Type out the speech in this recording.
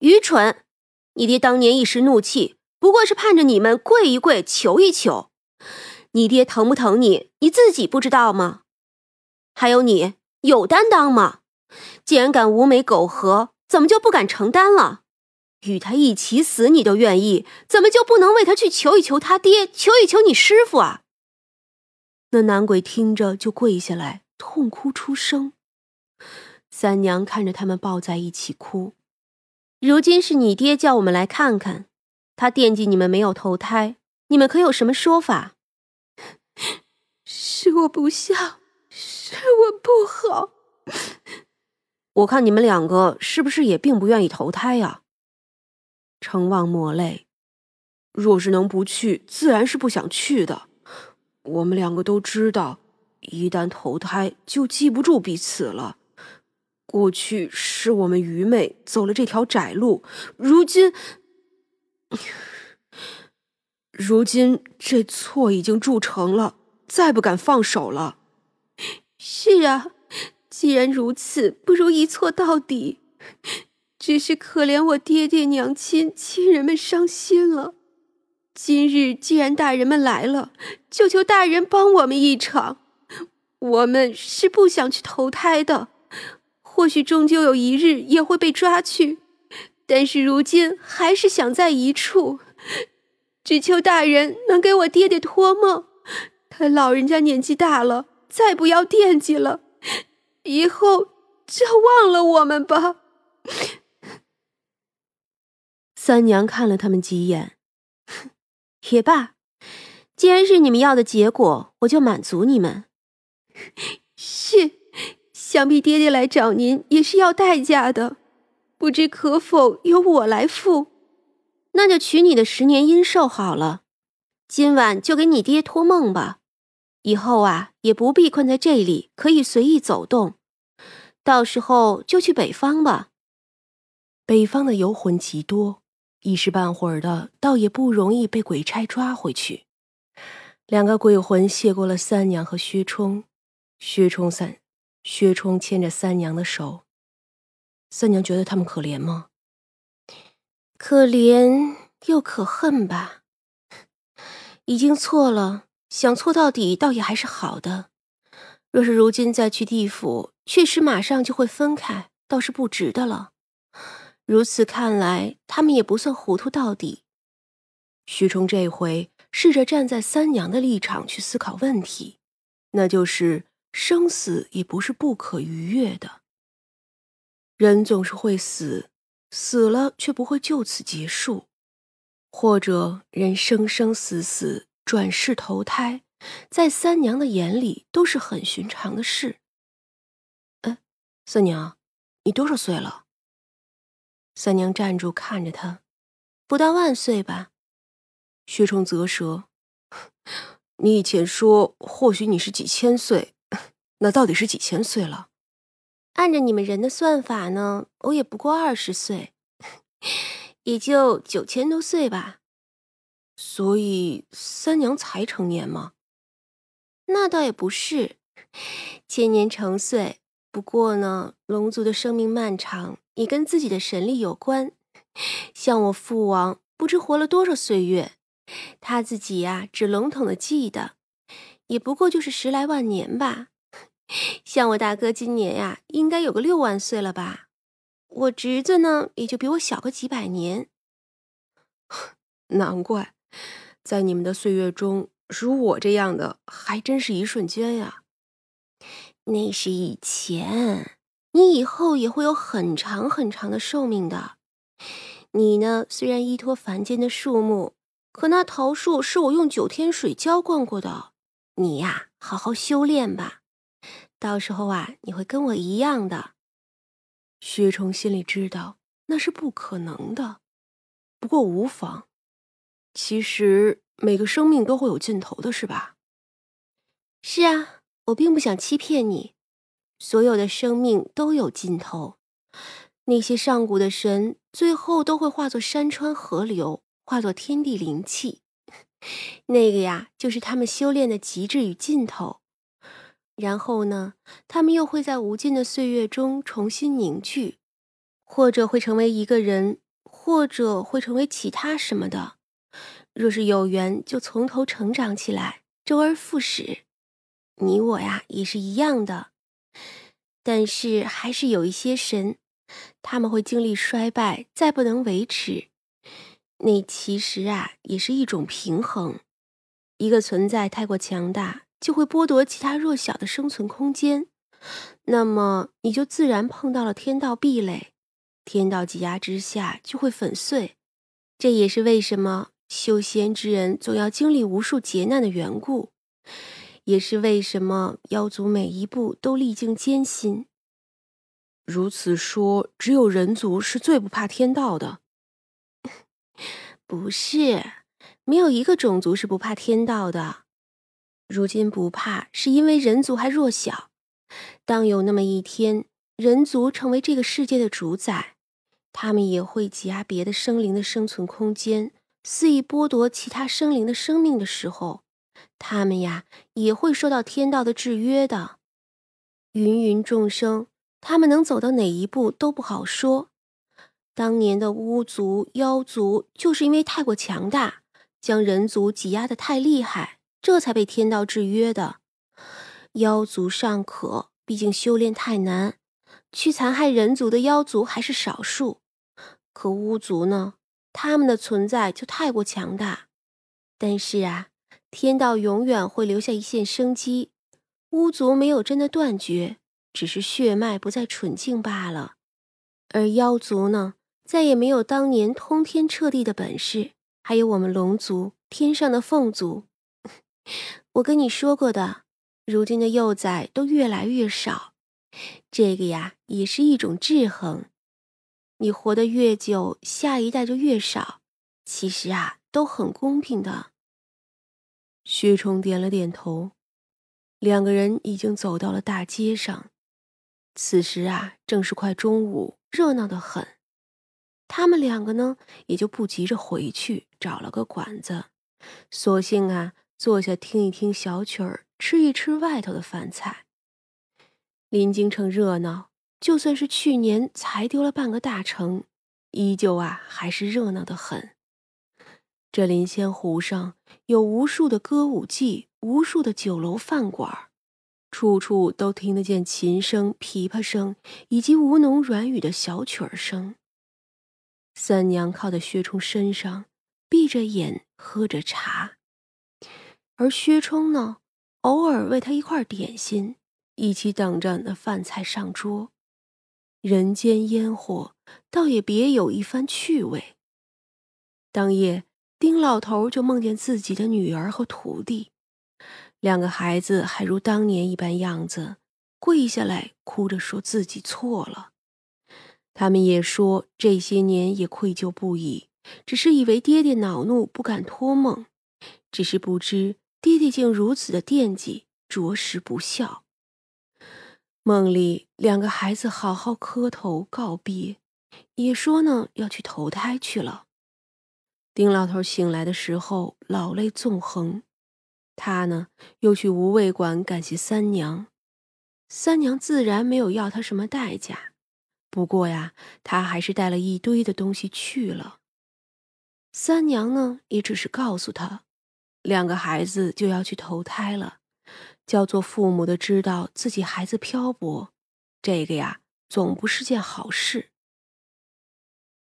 愚蠢！你爹当年一时怒气，不过是盼着你们跪一跪，求一求。你爹疼不疼你，你自己不知道吗？还有你，有担当吗？既然敢无眉苟合，怎么就不敢承担了？与他一起死你都愿意，怎么就不能为他去求一求他爹，求一求你师父啊？那男鬼听着就跪下来，痛哭出声。三娘看着他们抱在一起哭。如今是你爹叫我们来看看，他惦记你们没有投胎，你们可有什么说法？是我不孝，是我不好。我看你们两个是不是也并不愿意投胎呀？程望抹泪，若是能不去，自然是不想去的。我们两个都知道，一旦投胎就记不住彼此了。过去是我们愚昧，走了这条窄路，如今这错已经铸成了，再不敢放手了。是啊，既然如此，不如一错到底。只是可怜我爹爹娘亲，亲人们伤心了。今日既然大人们来了，就求大人帮我们一场。我们是不想去投胎的，或许终究有一日也会被抓去，但是如今还是想在一处。只求大人能给我爹爹托梦，他老人家年纪大了，再不要惦记了，以后就忘了我们吧。三娘看了他们几眼，也罢，既然是你们要的结果，我就满足你们。是，想必爹爹来找您也是要代价的，不知可否由我来付？那就取你的10年阴寿好了，今晚就给你爹托梦吧。以后啊，也不必困在这里，可以随意走动，到时候就去北方吧。北方的游魂极多，一时半会儿的倒也不容易被鬼差抓回去。两个鬼魂谢过了三娘和薛冲，薛冲牵着三娘的手。三娘觉得他们可怜吗？可怜又可恨吧。已经错了，想错到底倒也还是好的。若是如今再去地府，确实马上就会分开，倒是不值得了。如此看来，他们也不算糊涂到底。徐冲这回试着站在三娘的立场去思考问题，那就是生死也不是不可逾越的。人总是会死，死了却不会就此结束，或者人生生死死，转世投胎，在三娘的眼里都是很寻常的事。三娘，你多少岁了？三娘站住看着他，不到10000岁吧。薛冲啧舌，你以前说或许你是几千岁，那到底是几千岁了？按着你们人的算法呢，我也不过20岁，也就9000多岁吧。所以三娘才成年吗？那倒也不是，千年成岁，不过呢，龙族的生命漫长，也跟自己的神力有关。像我父王不知活了多少岁月，他自己啊只笼统的记得，也不过就是10来万年吧。像我大哥今年呀，应该有个6万岁了吧。我侄子呢，也就比我小个几百年。难怪，在你们的岁月中，如我这样的还真是一瞬间呀。那是以前，你以后也会有很长很长的寿命的。你呢，虽然依托凡间的树木，可那桃树是我用9天水浇灌过的。你呀，好好修炼吧，到时候啊，你会跟我一样的。薛冲心里知道那是不可能的，不过无妨。其实每个生命都会有尽头的，是吧？是啊，我并不想欺骗你。所有的生命都有尽头，那些上古的神最后都会化作山川河流，化作天地灵气，那个呀就是他们修炼的极致与尽头。然后呢，他们又会在无尽的岁月中重新凝聚，或者会成为一个人，或者会成为其他什么的。若是有缘，就从头成长起来，周而复始。你我呀，也是一样的。但是还是有一些神，他们会经历衰败，再不能维持。那其实啊，也是一种平衡。一个存在太过强大，就会剥夺其他弱小的生存空间，那么你就自然碰到了天道壁垒，天道挤压之下就会粉碎。这也是为什么修仙之人总要经历无数劫难的缘故，也是为什么妖族每一步都历经艰辛。如此说，只有人族是最不怕天道的。不是，没有一个种族是不怕天道的。如今不怕，是因为人族还弱小。当有那么一天，人族成为这个世界的主宰，他们也会挤压别的生灵的生存空间，肆意剥夺其他生灵的生命的时候，他们呀，也会受到天道的制约的。芸芸众生，他们能走到哪一步都不好说。当年的巫族、妖族，就是因为太过强大，将人族挤压得太厉害，这才被天道制约的。妖族尚可，毕竟修炼太难，去残害人族的妖族还是少数。可巫族呢，他们的存在就太过强大。但是啊，天道永远会留下一线生机，巫族没有真的断绝，只是血脉不再纯净罢了。而妖族呢，再也没有当年通天彻地的本事，还有我们龙族、天上的凤族。我跟你说过的，如今的幼崽都越来越少，这个呀，也是一种制衡。你活得越久，下一代就越少，其实啊，都很公平的。薛冲点了点头，两个人已经走到了大街上。此时啊，正是快中午，热闹得很。他们两个呢，也就不急着回去，找了个馆子，索性啊，坐下听一听小曲儿，吃一吃外头的饭菜。临京城热闹，就算是去年才丢了半个大城，依旧啊，还是热闹得很。这临仙湖上有无数的歌舞伎，无数的酒楼饭馆，处处都听得见琴声、琵琶声，以及吴侬软语的小曲儿声。三娘靠在薛冲身上，闭着眼喝着茶，而薛冲呢，偶尔喂他一块点心，一起等着那饭菜上桌。人间烟火，倒也别有一番趣味。当夜，丁老头就梦见自己的女儿和徒弟，两个孩子还如当年一般样子，跪下来哭着说自己错了。他们也说这些年也愧疚不已，只是以为爹爹恼怒不敢托梦，只是不知爹爹竟如此的惦记，着实不孝。梦里两个孩子好好磕头告别，也说呢要去投胎去了。丁老头醒来的时候老泪纵横，他呢又去无味馆感谢三娘，三娘自然没有要他什么代价，不过呀，他还是带了一堆的东西去了。三娘呢也只是告诉他，两个孩子就要去投胎了，叫做父母的知道自己孩子漂泊，这个呀总不是件好事。